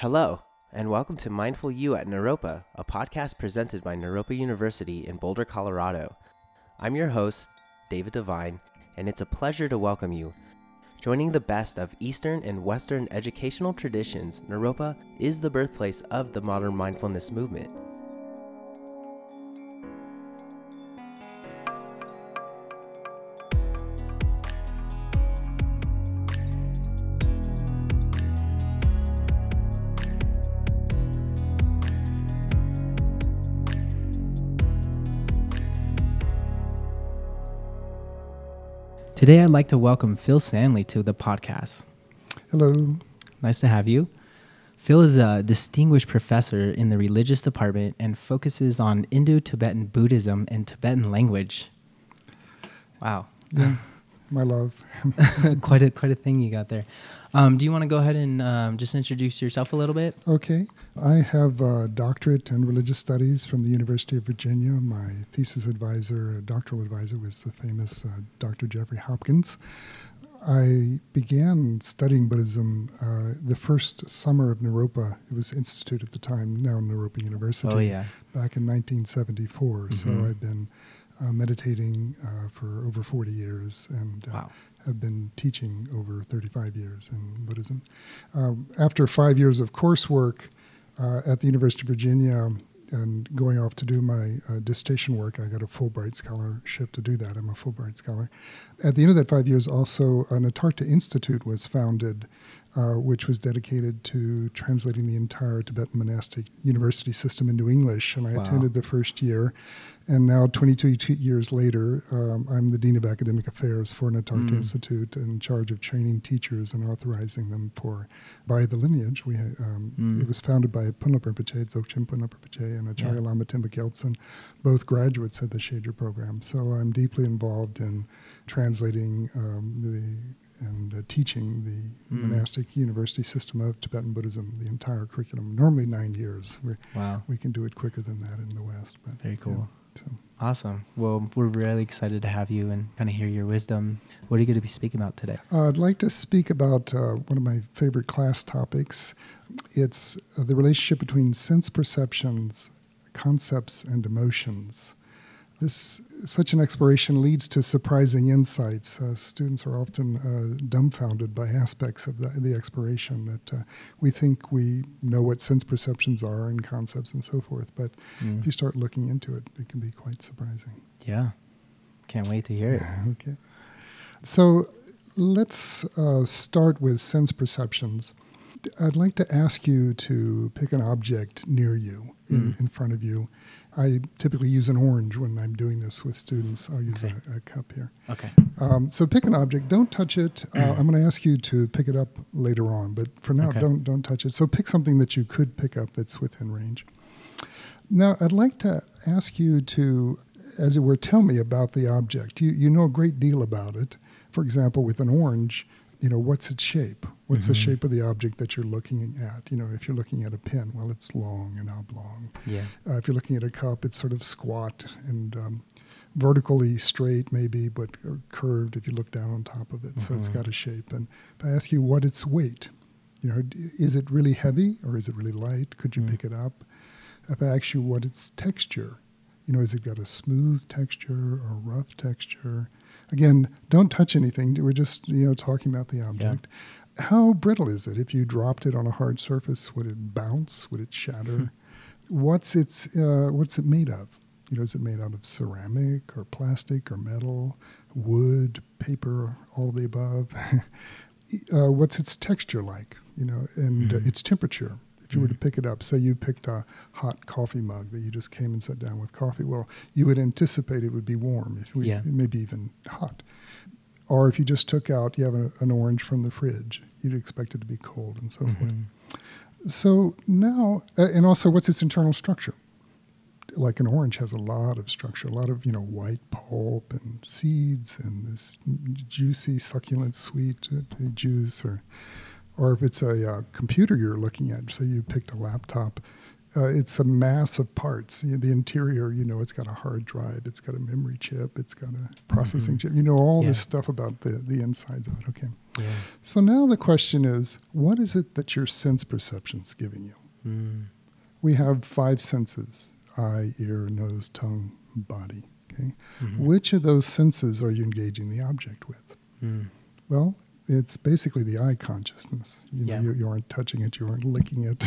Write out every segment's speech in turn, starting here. Hello, and welcome to Mindful You at Naropa, a podcast presented by Naropa University in Boulder, Colorado. I'm your host, David Devine, and it's a pleasure to welcome you. Joining the best of Eastern and Western educational traditions, Naropa is the birthplace of the modern mindfulness movement. Today, I'd like to welcome Phil Stanley to the podcast. Hello. Nice to have you. Phil is a distinguished professor in the religious department and focuses on Indo-Tibetan Buddhism and Tibetan language. Wow. Yeah, my love. quite a thing you got there. Do you want to go ahead and just introduce yourself a little bit? Okay. I have a doctorate in religious studies from the University of Virginia. My thesis advisor, doctoral advisor, was the famous Dr. Jeffrey Hopkins. I began studying Buddhism the first summer of Naropa. It was Institute at the time, now Naropa University, back in 1974. Mm-hmm. So I've been meditating for over 40 years and have been teaching over 35 years in Buddhism. After 5 years of coursework at the University of Virginia and going off to do my dissertation work, I got a Fulbright scholarship to do that. I'm a Fulbright scholar. At the end of that 5 years, also, Nitartha Institute was founded, which was dedicated to translating the entire Tibetan monastic university system into English. And I attended the first year. And now, 22 years later, I'm the Dean of Academic Affairs for Nitartha Institute, in charge of training teachers and authorizing them by the lineage. We It was founded by Phun Lep Rinpoche, Dzogchen Punla Phrapache, and Acharya Lama Tenzin Gyeltsen, both graduates of the Shedra program. So I'm deeply involved in translating teaching the monastic university system of Tibetan Buddhism, the entire curriculum, normally 9 years. We can do it quicker than that in the West. But very cool. Yeah. Awesome. Well, we're really excited to have you and kind of hear your wisdom. What are you going to be speaking about today? I'd like to speak about one of my favorite class topics. It's the relationship between sense perceptions, concepts, and emotions. Such an exploration leads to surprising insights. Students are often dumbfounded by aspects of the exploration that we think we know what sense perceptions are and concepts and so forth. But if you start looking into it, it can be quite surprising. Yeah. Can't wait to hear it. Okay. So let's start with sense perceptions. I'd like to ask you to pick an object near you, in front of you. I typically use an orange when I'm doing this with students. I'll use a cup here. Okay. So pick an object. Don't touch it. I'm going to ask you to pick it up later on, but for now, don't touch it. So pick something that you could pick up that's within range. Now, I'd like to ask you to, as it were, tell me about the object. You know a great deal about it. For example, with an orange, you know, what's its shape? What's the shape of the object that you're looking at? You know, if you're looking at a pen, well, it's long and oblong. Yeah. If you're looking at a cup, it's sort of squat and vertically straight maybe, but curved if you look down on top of it. So it's got a shape. And if I ask you what its weight, you know, is it really heavy or is it really light? Could you pick it up? If I ask you what its texture, you know, has it got a smooth texture or rough texture? Again, don't touch anything. We're just, you know, talking about the object. Yeah. How brittle is it? If you dropped it on a hard surface, would it bounce? Would it shatter? What's it made of? You know, is it made out of ceramic or plastic or metal, wood, paper, all of the above? What's its texture like? You know, and its temperature. If you were to pick it up, say you picked a hot coffee mug that you just came and sat down with coffee, well, you would anticipate it would be warm, maybe even hot. Or if you just took out, you have an orange from the fridge, you'd expect it to be cold and so forth. So now, and also what's its internal structure? Like an orange has a lot of structure, a lot of, you know, white pulp and seeds and this juicy, succulent, sweet juice or if it's a computer you're looking at, say you picked a laptop, it's a mass of parts. You know, the interior, you know, it's got a hard drive, it's got a memory chip, it's got a processing chip. You know all this stuff about the insides of it. Okay. Yeah. So now the question is, what is it that your sense perception's giving you? Mm. We have five senses: eye, ear, nose, tongue, body. Okay, mm-hmm. Which of those senses are you engaging the object with? Mm. Well, it's basically the eye consciousness. You aren't touching it, you aren't licking it,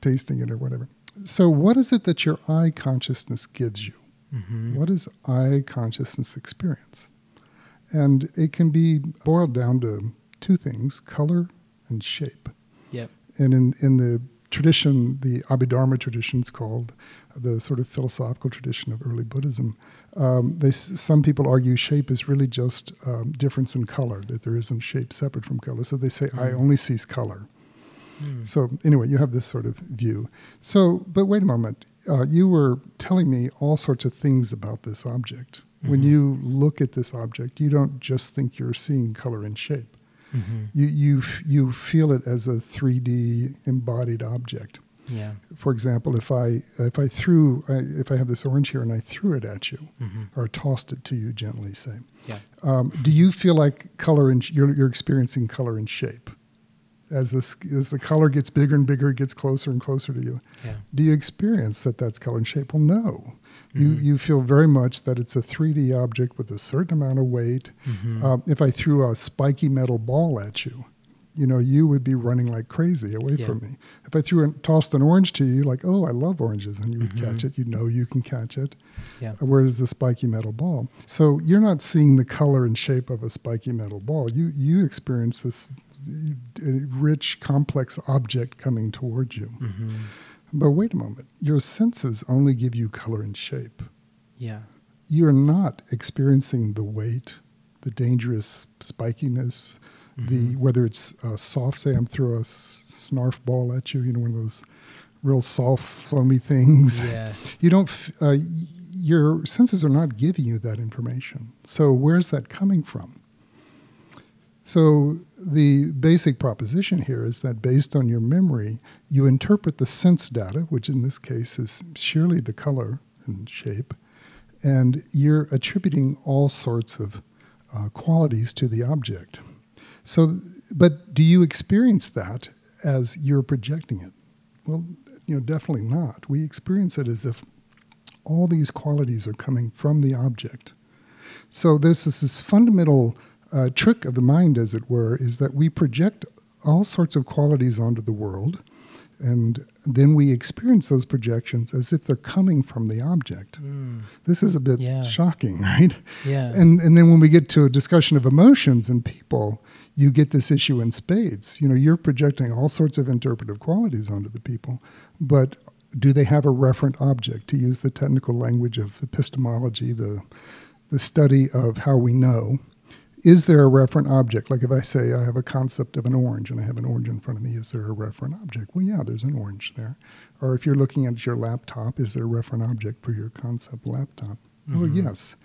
tasting it or whatever. So what is it that your eye consciousness gives you? Mm-hmm. What is eye consciousness experience? And it can be boiled down to two things: color and shape. Yep. And in the tradition, the Abhidharma tradition is called, the sort of philosophical tradition of early Buddhism, some people argue shape is really just difference in color, that there isn't shape separate from color. So they say, I only sees color. Mm. So anyway, you have this sort of view. So, but wait a moment. You were telling me all sorts of things about this object. Mm-hmm. When you look at this object, you don't just think you're seeing color and shape. Mm-hmm. You feel it as a 3D embodied object. Yeah. For example, if I have this orange here and I threw it at you, mm-hmm. or tossed it to you gently, say, do you feel like color and you're experiencing color and shape? As the color gets bigger and bigger, it gets closer and closer to you. Yeah. Do you experience that that's color and shape? Well, no. Mm-hmm. You feel very much that it's a 3D object with a certain amount of weight. Mm-hmm. If I threw a spiky metal ball at you, you would be running like crazy away from me. If I tossed an orange to you, like, oh, I love oranges, and you would mm-hmm. catch it. You can catch it. Yeah. Whereas the spiky metal ball. So you're not seeing the color and shape of a spiky metal ball. You experience this rich, complex object coming towards you. Mm-hmm. But wait a moment. Your senses only give you color and shape. Yeah. You're not experiencing the weight, the dangerous spikiness, mm-hmm. Whether it's soft, say I'm throwing a snarf ball at you, one of those real soft, foamy things. Yeah. You don't. Your senses are not giving you that information. So where's that coming from? So the basic proposition here is that based on your memory, you interpret the sense data, which in this case is surely the color and shape, and you're attributing all sorts of qualities to the object. So, but do you experience that as you're projecting it? Well, definitely not. We experience it as if all these qualities are coming from the object. So this is this fundamental trick of the mind, as it were, is that we project all sorts of qualities onto the world, and then we experience those projections as if they're coming from the object. Mm. This is a bit shocking, right? Yeah. And then when we get to a discussion of emotions and people, you get this issue in spades. You're projecting all sorts of interpretive qualities onto the people, but do they have a referent object? To use the technical language of epistemology, the study of how we know, is there a referent object? Like if I say I have a concept of an orange and I have an orange in front of me, is there a referent object? Well, yeah, there's an orange there. Or if you're looking at your laptop, is there a referent object for your concept laptop? Mm-hmm. Oh, yes.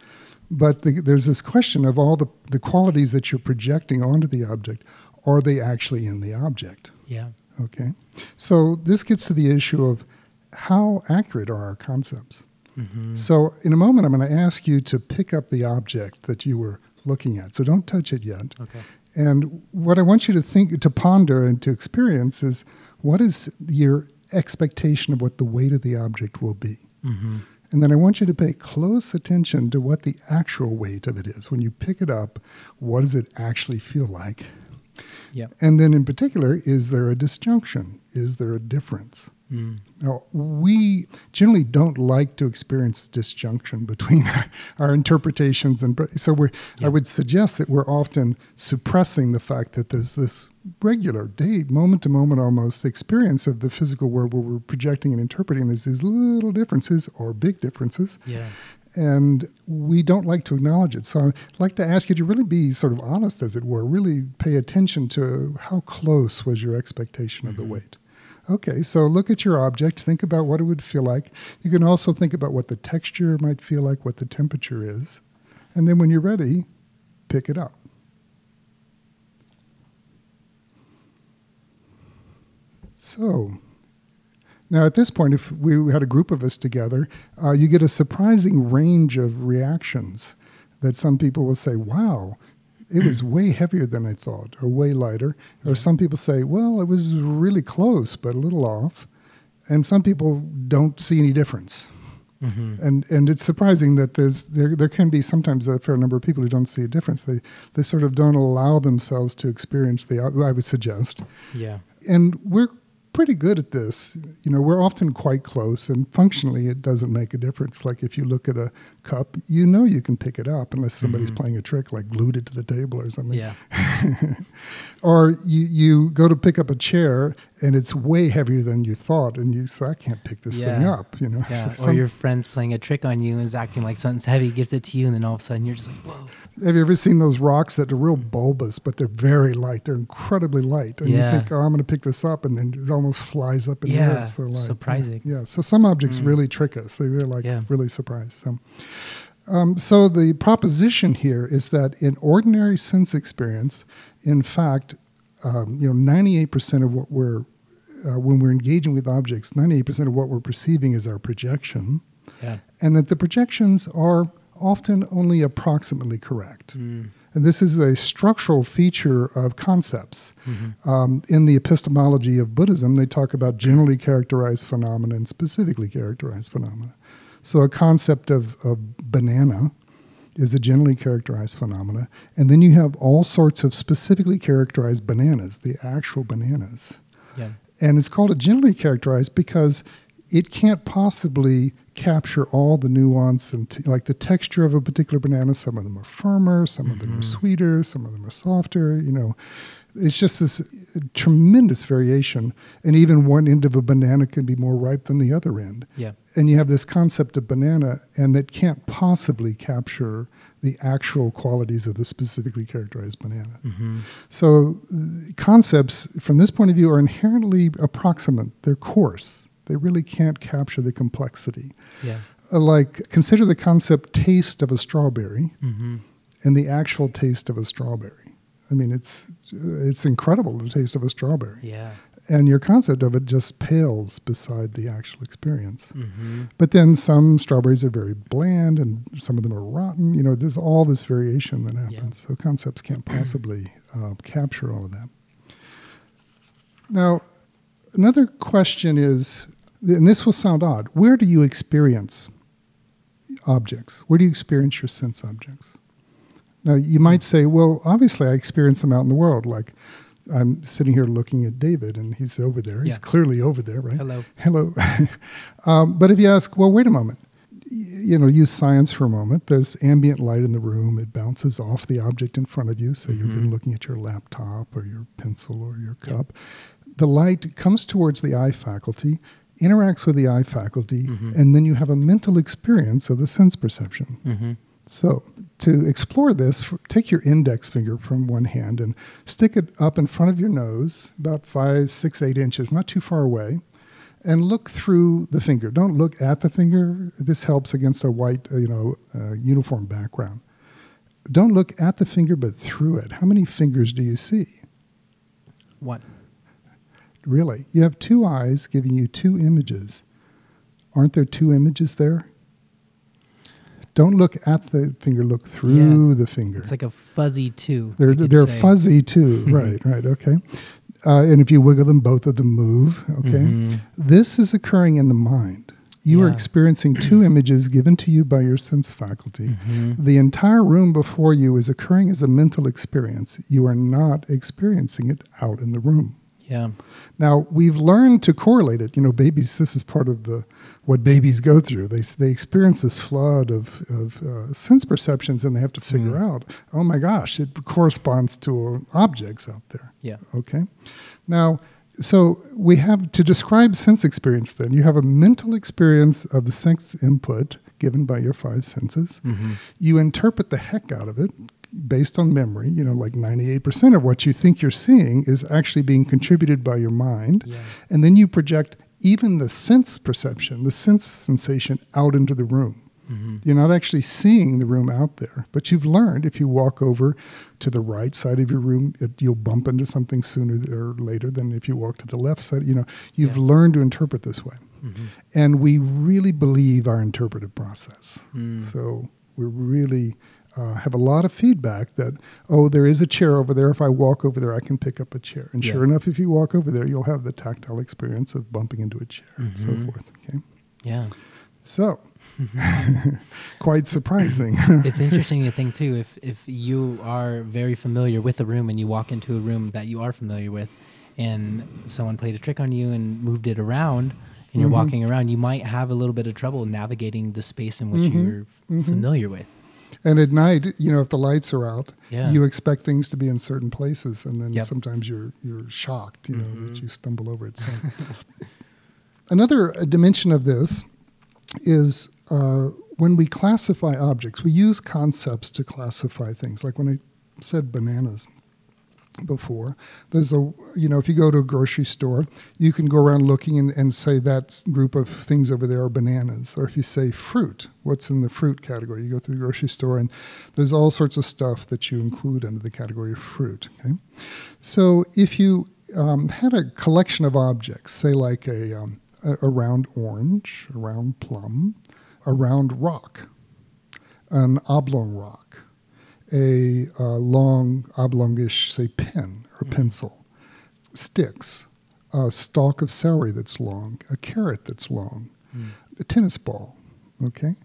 But there's this question of all the qualities that you're projecting onto the object, are they actually in the object? Yeah. Okay. So this gets to the issue of how accurate are our concepts? Mm-hmm. So in a moment, I'm going to ask you to pick up the object that you were looking at. So don't touch it yet. Okay. And what I want you to think, to ponder and to experience is, what is your expectation of what the weight of the object will be? Mm-hmm. And then I want you to pay close attention to what the actual weight of it is. When you pick it up, what does it actually feel like? Yeah. And then in particular, is there a disjunction? Is there a difference? Mm. Now, we generally don't like to experience disjunction between our interpretations. And so I would suggest that we're often suppressing the fact that there's this regular day, moment-to-moment almost experience of the physical world where we're projecting and interpreting. There's these little differences or big differences. Yeah. And we don't like to acknowledge it. So I'd like to ask you to really be sort of honest, as it were, really pay attention to how close was your expectation mm-hmm. of the weight. Okay, so look at your object, think about what it would feel like. You can also think about what the texture might feel like, what the temperature is. And then when you're ready, pick it up. So, now at this point, if we had a group of us together, you get a surprising range of reactions that some people will say, wow, it was way heavier than I thought, or way lighter. Or some people say, well, it was really close, but a little off. And some people don't see any difference. Mm-hmm. And it's surprising that there can be sometimes a fair number of people who don't see a difference. They sort of don't allow themselves to experience the, I would suggest. Yeah. And we're pretty good at this. You know, we're often quite close, and functionally it doesn't make a difference. Like if you look at a cup, you know you can pick it up unless somebody's mm-hmm. playing a trick, like glued it to the table or something. Yeah. Or you go to pick up a chair, and it's way heavier than you thought, and you say, I can't pick this thing up. You know. Yeah. Or your friend's playing a trick on you and is acting like something's heavy, gives it to you, and then all of a sudden you're just like, whoa. Have you ever seen those rocks that are real bulbous, but they're very light? They're incredibly light. And you think, oh, I'm going to pick this up, and then it almost flies up in the air. It's so light. Surprising. Yeah, so some objects really trick us. They really really surprise. So the proposition here is that in ordinary sense experience, in fact, 98% of what we're, when we're engaging with objects, 98% of what we're perceiving is our projection. Yeah. And that the projections are often only approximately correct. Mm. And this is a structural feature of concepts. Mm-hmm. In the epistemology of Buddhism, they talk about generally characterized phenomena and specifically characterized phenomena. So a concept of banana is a generally characterized phenomena. And then you have all sorts of specifically characterized bananas, the actual bananas. Yeah. And it's called a generally characterized because it can't possibly capture all the nuance and like the texture of a particular banana. Some of them are firmer, some mm-hmm. of them are sweeter, some of them are softer, you know. It's just this tremendous variation. And even one end of a banana can be more ripe than the other end. Yeah. And you have this concept of banana, and that can't possibly capture the actual qualities of the specifically characterized banana. Mm-hmm. So concepts, from this point of view, are inherently approximate. They're coarse. They really can't capture the complexity. Yeah. Like, consider the concept taste of a strawberry mm-hmm. and the actual taste of a strawberry. I mean, it's incredible, the taste of a strawberry. Yeah. And your concept of it just pales beside the actual experience. Mm-hmm. But then some strawberries are very bland and some of them are rotten. You know, there's all this variation that happens. Yeah. So concepts can't possibly capture all of that. Now, another question is, and this will sound odd, where do you experience objects? Where do you experience your sense objects? Now, you might say, well, obviously I experience them out in the world. Like, I'm sitting here looking at David, and he's over there. Yeah. He's clearly over there, right? Hello. But if you ask, well, wait a moment. You know, use science for a moment. There's ambient light in the room. It bounces off the object in front of you. So mm-hmm. you've been looking at your laptop or your pencil or your cup. Yep. The light comes towards the eye faculty, interacts with the eye faculty, mm-hmm. and then you have a mental experience of the sense perception. Mm-hmm. So to explore this, take your index finger from one hand and stick it up in front of your nose, about 5, 6, 8 inches, not too far away, and look through the finger. Don't look at the finger. This helps against a white, uniform background. Don't look at the finger, but through it. How many fingers do you see? One. Really? You have 2 eyes giving you 2 images. Aren't there 2 images there? Don't look at the finger, look through the finger. It's like a fuzzy 2. They're fuzzy 2, right, okay. And if you wiggle them, both of them move, okay? Mm-hmm. This is occurring in the mind. You are experiencing 2 images given to you by your sense faculty. Mm-hmm. The entire room before you is occurring as a mental experience. You are not experiencing it out in the room. Yeah. Now, we've learned to correlate it. You know, babies, this is part of what babies go through. They experience this flood of sense perceptions, and they have to figure out, oh my gosh, it corresponds to objects out there. Yeah. Okay. Now, so we have to describe sense experience then. You have a mental experience of the sense input given by your 5 senses. Mm-hmm. You interpret the heck out of it. Based on memory, you know, like 98% of what you think you're seeing is actually being contributed by your mind. Yeah. And then you project even the sense perception, the sense sensation out into the room. Mm-hmm. You're not actually seeing the room out there, but you've learned if you walk over to the right side of your room, you'll bump into something sooner or later than if you walk to the left side. You know, you've learned to interpret this way. Mm-hmm. And we really believe our interpretive process. Mm. So we're really have a lot of feedback that, oh, there is a chair over there. If I walk over there, I can pick up a chair. And sure enough, if you walk over there, you'll have the tactile experience of bumping into a chair and so forth. Okay. Yeah. So, quite surprising. It's interesting to think, too, if you are very familiar with a room and you walk into a room that you are familiar with and someone played a trick on you and moved it around, and you're walking around, you might have a little bit of trouble navigating the space in which you're familiar with. And at night, you know, if the lights are out, you expect things to be in certain places, and then sometimes you're shocked, you know, that you stumble over it. So. Another dimension of this is when we classify objects, we use concepts to classify things. Like when I said bananas before, there's a, you know, if you go to a grocery store, you can go around looking and say that group of things over there are bananas. Or if you say fruit, what's in the fruit category? You go through the grocery store and there's all sorts of stuff that you include under the category of fruit. Okay? So if you had a collection of objects, say like a round orange, a round plum, a round rock, an oblong rock, a long oblongish, say, pen or pencil, sticks, a stalk of celery that's long, a carrot that's long, a tennis ball, okay?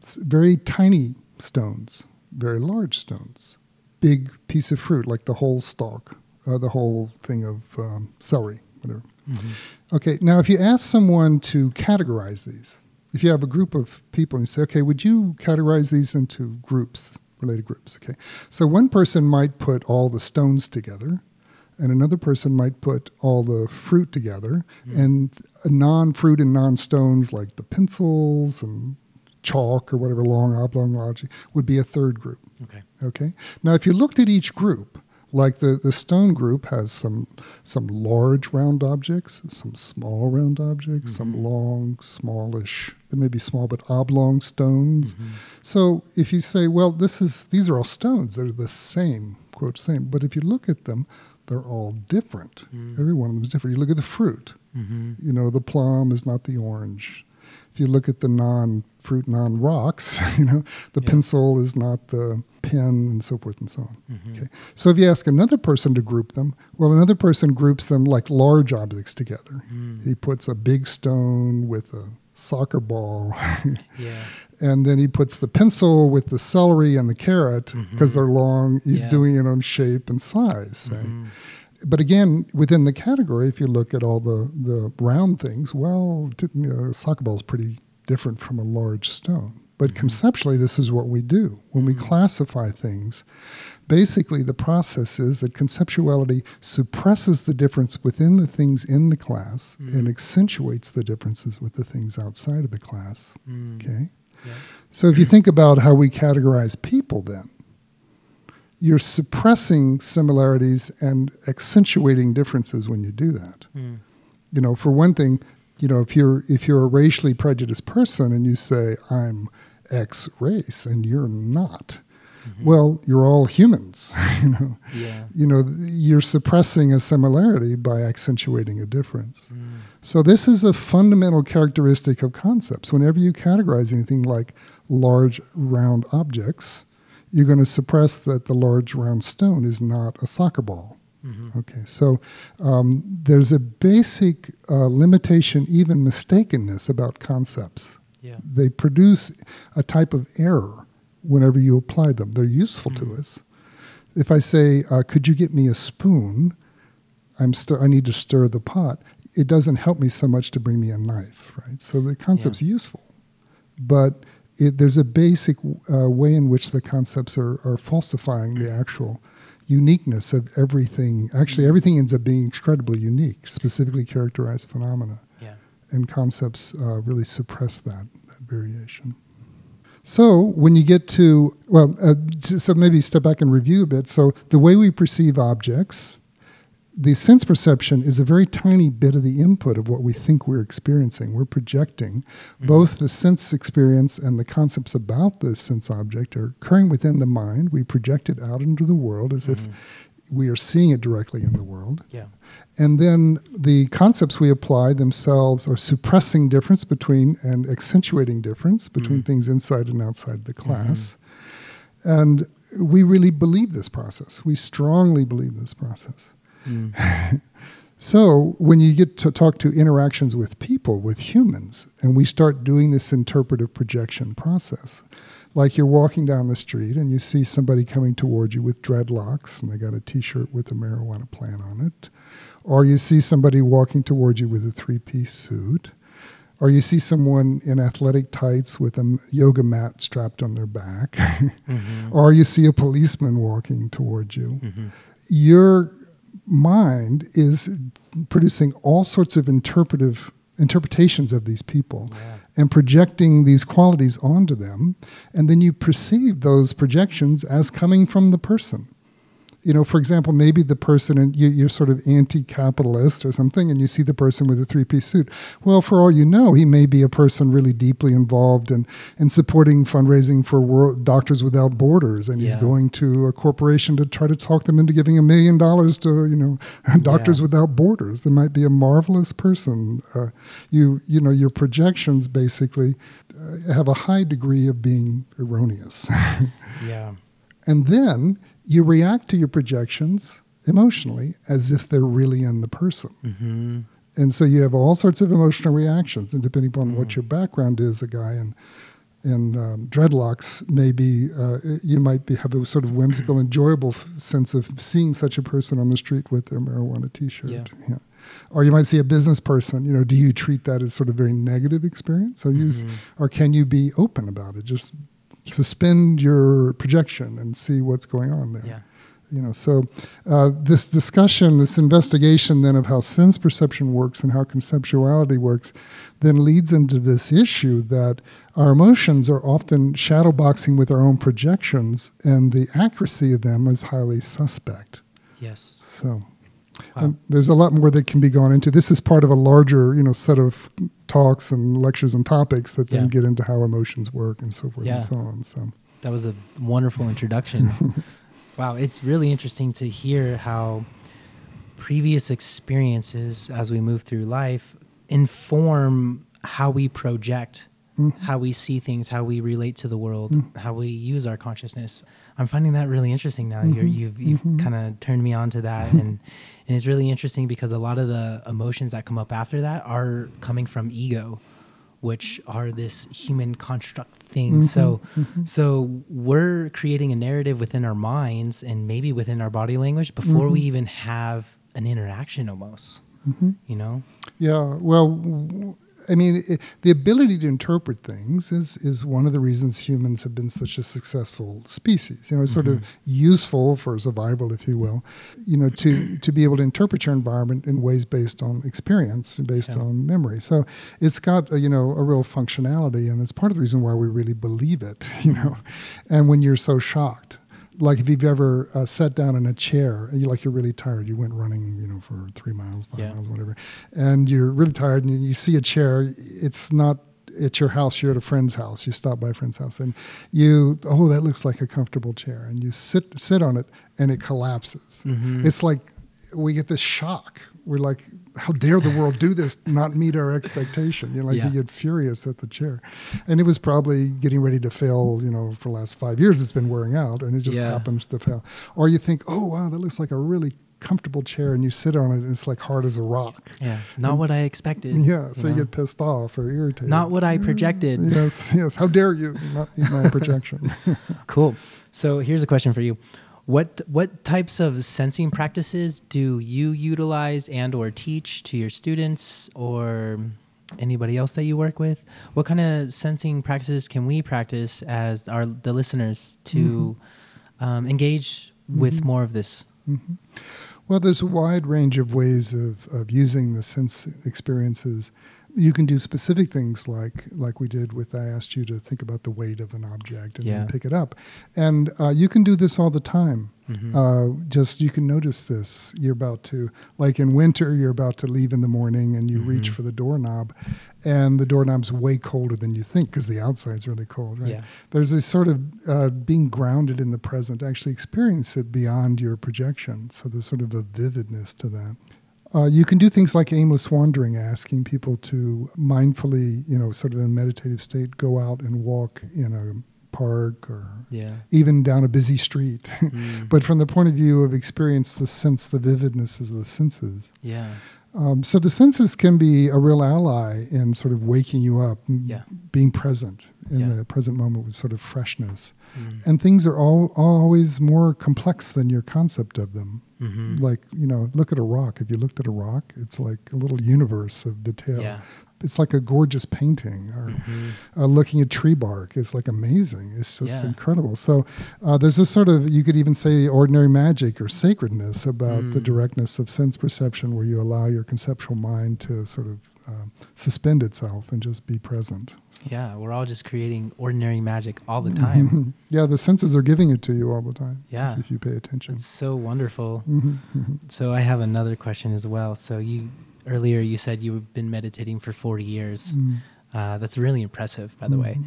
It's very tiny stones, very large stones, big piece of fruit, like the whole stalk, the whole thing of celery, whatever. Okay, now if you ask someone to categorize these, if you have a group of people and you say, okay, would you categorize these into groups, related groups, okay? So one person might put all the stones together, and another person might put all the fruit together, and non-fruit and non-stones like the pencils and chalk or whatever, long oblong logic, would be a third group, okay? Now if you looked at each group, like the stone group has some large round objects, some small round objects, some long, smallish, they may be small but oblong stones. So if you say, well, these are all stones, they're the same, quote, same. But if you look at them, they're all different. Every one of them is different. You look at the fruit. You know, the plum is not the orange. If you look at the non-fruit, non-rocks, you know, the pencil is not the pen and so forth and so on. Okay. So if you ask another person to group them, well, another person groups them like large objects together. He puts a big stone with a soccer ball. And then he puts the pencil with the celery and the carrot because they're long. He's doing it on shape and size, say. But again, within the category, if you look at all the round things, well, a soccer ball is pretty different from a large stone. But conceptually, this is what we do. When we classify things, basically the process is that conceptuality suppresses the difference within the things in the class and accentuates the differences with the things outside of the class. Okay? Yeah. So if you think about how we categorize people then, you're suppressing similarities and accentuating differences when you do that. You know, for one thing, you know, if you're a racially prejudiced person and you say, I'm X race and you're not, well, you're all humans, you know. You know, you're suppressing a similarity by accentuating a difference. So this is a fundamental characteristic of concepts. Whenever you categorize anything like large round objects, you're going to suppress that the large round stone is not a soccer ball. Okay, so there's a basic limitation, even mistakenness, about concepts. They produce a type of error whenever you apply them. They're useful to us. If I say, could you get me a spoon? I need to stir the pot. It doesn't help me so much to bring me a knife, right? So the concept's useful, but there's a basic way in which the concepts are falsifying the actual uniqueness of everything. Actually, everything ends up being incredibly unique, specifically characterized phenomena. And concepts really suppress that variation. So when you get to, so maybe step back and review a bit. So the way we perceive objects, the sense perception is a very tiny bit of the input of what we think we're experiencing. We're projecting both the sense experience and the concepts about this sense object are occurring within the mind. We project it out into the world as if we are seeing it directly in the world. And then the concepts we apply themselves are suppressing difference between and accentuating difference between things inside and outside the class. And we really believe this process. We strongly believe this process. Mm. So when you get to talk to interactions with people, with humans, and we start doing this interpretive projection process, like you're walking down the street and you see somebody coming toward you with dreadlocks and they got a T-shirt with a marijuana plant on it, or you see somebody walking toward you with a three-piece suit, or you see someone in athletic tights with a yoga mat strapped on their back, mm-hmm. or you see a policeman walking toward you, mm-hmm. your mind is producing all sorts of interpretations of these people yeah. and projecting these qualities onto them, and then you perceive those projections as coming from the person. You know, for example, maybe the person, and you're sort of anti-capitalist or something, and you see the person with a three-piece suit. Well, for all you know, he may be a person really deeply involved in supporting fundraising for Doctors Without Borders, and yeah. he's going to a corporation to try to talk them into giving $1 million to, you know, Doctors yeah. Without Borders. It might be a marvelous person. You know, your projections basically have a high degree of being erroneous. yeah. And then you react to your projections emotionally as if they're really in the person. Mm-hmm. And so you have all sorts of emotional reactions. And depending upon what your background is, a guy in dreadlocks, maybe you might have a sort of whimsical, enjoyable sense of seeing such a person on the street with their marijuana T-shirt. Yeah. Yeah. Or you might see a business person. You know, do you treat that as sort of very negative experience? Or, or can you be open about it? Just suspend your projection and see what's going on there. Yeah. You know, so this discussion, this investigation then of how sense perception works and how conceptuality works then leads into this issue that our emotions are often shadow boxing with our own projections, and the accuracy of them is highly suspect. Yes. So there's a lot more that can be gone into. This is part of a larger, you know, set of talks and lectures and topics that then yeah. get into how emotions work and so forth yeah. and so on. So that was a wonderful introduction. Wow, it's really interesting to hear how previous experiences as we move through life inform how we project, mm-hmm. how we see things, how we relate to the world, mm-hmm. how we use our consciousness. I'm finding that really interesting now. Mm-hmm. You've mm-hmm. kind of turned me on to that, and it's really interesting because a lot of the emotions that come up after that are coming from ego, which are this human construct thing. Mm-hmm. So we're creating a narrative within our minds and maybe within our body language before mm-hmm. we even have an interaction almost, mm-hmm. you know? Yeah, well, I mean, the ability to interpret things is one of the reasons humans have been such a successful species. You know, it's mm-hmm. sort of useful for survival, if you will, you know, to be able to interpret your environment in ways based on experience and based yeah. on memory. So it's got, a real functionality, and it's part of the reason why we really believe it, you know. And when you're so shocked, like if you've ever sat down in a chair and you're really tired, you went running, for 3 miles, 5 miles, yeah. whatever, and you're really tired and you see a chair, it's not at your house, you're at a friend's house, you stop by a friend's house and that looks like a comfortable chair, and you sit on it and it collapses. Mm-hmm. It's like we get this shock. We're like, how dare the world do this, not meet our expectation? You get furious at the chair. And it was probably getting ready to fail, for the last 5 years it's been wearing out, and it just yeah. happens to fail. Or you think, oh, wow, that looks like a really comfortable chair, and you sit on it, and it's like hard as a rock. Yeah, not what I expected. Yeah, so you get pissed off or irritated. Not what I projected. Yes, how dare you not eat my projection. Cool. So here's a question for you. What types of sensing practices do you utilize and or teach to your students or anybody else that you work with? What kind of sensing practices can we practice as the listeners to mm-hmm. Engage mm-hmm. with more of this? Mm-hmm. Well, there's a wide range of ways of using the sense experiences. You can do specific things like we did with, I asked you to think about the weight of an object and yeah. then pick it up. And you can do this all the time. Mm-hmm. Just you can notice this. You're about to, like in winter, you're about to leave in the morning and you mm-hmm. reach for the doorknob, and the doorknob's way colder than you think because the outside's really cold, right? Yeah. There's this sort of being grounded in the present, actually experience it beyond your projection. So there's sort of a vividness to that. You can do things like aimless wandering, asking people to mindfully, sort of in a meditative state, go out and walk in a park or even down a busy street. But from the point of view of experience, the sense, the vividness is the senses. So the senses can be a real ally in sort of waking you up, being present in the present moment with sort of freshness. And things are always more complex than your concept of them. Like, you know, look at a rock. If you looked at a rock, it's like a little universe of detail. It's like a gorgeous painting, or looking at tree bark is like amazing. It's just incredible. So there's a sort of, you could even say, ordinary magic or sacredness about the directness of sense perception, where you allow your conceptual mind to sort of suspend itself and just be present. Yeah, we're all just creating ordinary magic all the time. The senses are giving it to you all the time. If you pay attention. It's so wonderful. So I have another question as well. So you earlier you said you've been meditating for 40 years. That's really impressive, by the way.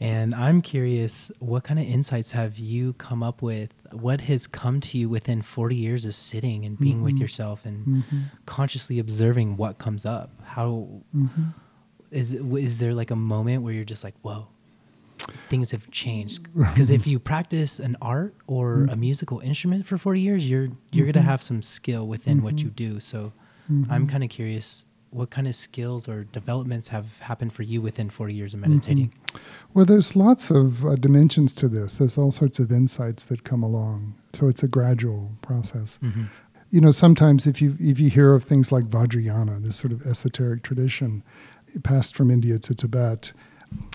And I'm curious, what kind of insights have you come up with? What has come to you within 40 years of sitting and being with yourself and consciously observing what comes up? How is there like a moment where you're just like, whoa, things have changed? Because if you practice an art or a musical instrument for 40 years, you're going to have some skill within what you do. So I'm kind of curious, what kind of skills or developments have happened for you within 40 years of meditating? Well, there's lots of dimensions to this. There's all sorts of insights that come along. So it's a gradual process. You know, sometimes if you hear of things like Vajrayana, this sort of esoteric tradition, it passed from India to Tibet,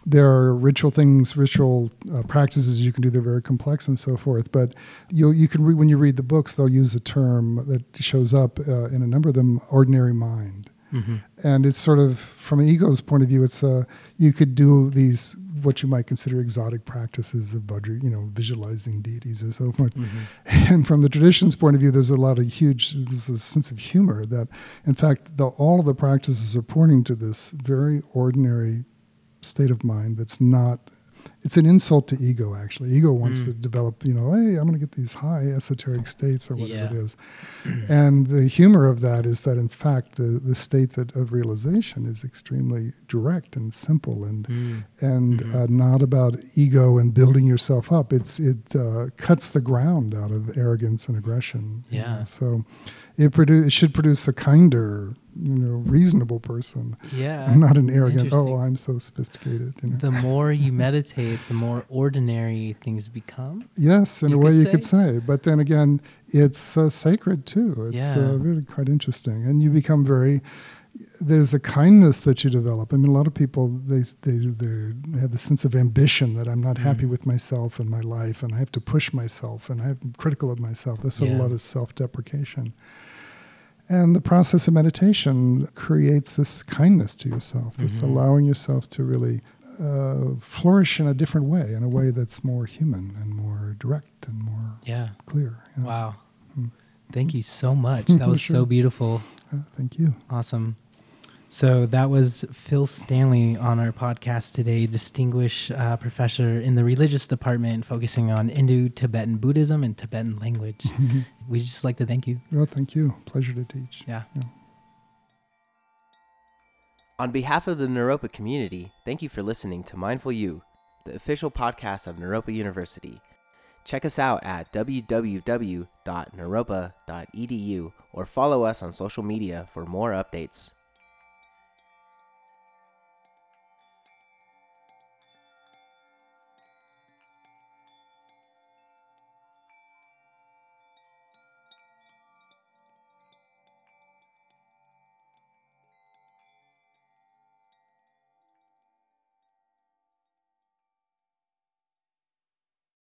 there are ritual practices you can do. They're very complex and so forth. But you can read, when you read the books, they'll use a term that shows up in a number of them, ordinary mind. And it's sort of, from an ego's point of view, it's you could do these, what you might consider exotic practices of Vajra, you know, visualizing deities or so forth. And from the tradition's point of view, there's a sense of humor that, in fact, all of the practices are pointing to this very ordinary state of mind that's not, it's an insult to ego, actually. Ego wants to develop, you know, hey, I'm going to get these high esoteric states or whatever it is. And the humor of that is that, in fact, the state of realization is extremely direct and simple and not about ego and building yourself up. It cuts the ground out of arrogance and aggression. Yeah. You know? So it should produce a kinder, you know, reasonable person. Yeah. Not an arrogant, I'm so sophisticated. You know? The more you meditate, the more ordinary things become. Yes, in a way you could say. But then again, it's sacred too. It's really quite interesting. And you become there's a kindness that you develop. I mean, a lot of people, they have the sense of ambition that I'm not happy with myself and my life, and I have to push myself, and I'm critical of myself. There's sort of a lot of self-deprecation. And the process of meditation creates this kindness to yourself, this allowing yourself to really flourish in a different way, in a way that's more human and more direct and more clear. You know? Wow. Thank you so much. That was so beautiful. Thank you. Awesome. So that was Phil Stanley on our podcast today, distinguished professor in the religious department, focusing on Indo-Tibetan Buddhism and Tibetan language. We'd just like to thank you. Well, thank you. Pleasure to teach. Yeah. On behalf of the Naropa community, thank you for listening to Mindful You, the official podcast of Naropa University. Check us out at www.naropa.edu or follow us on social media for more updates.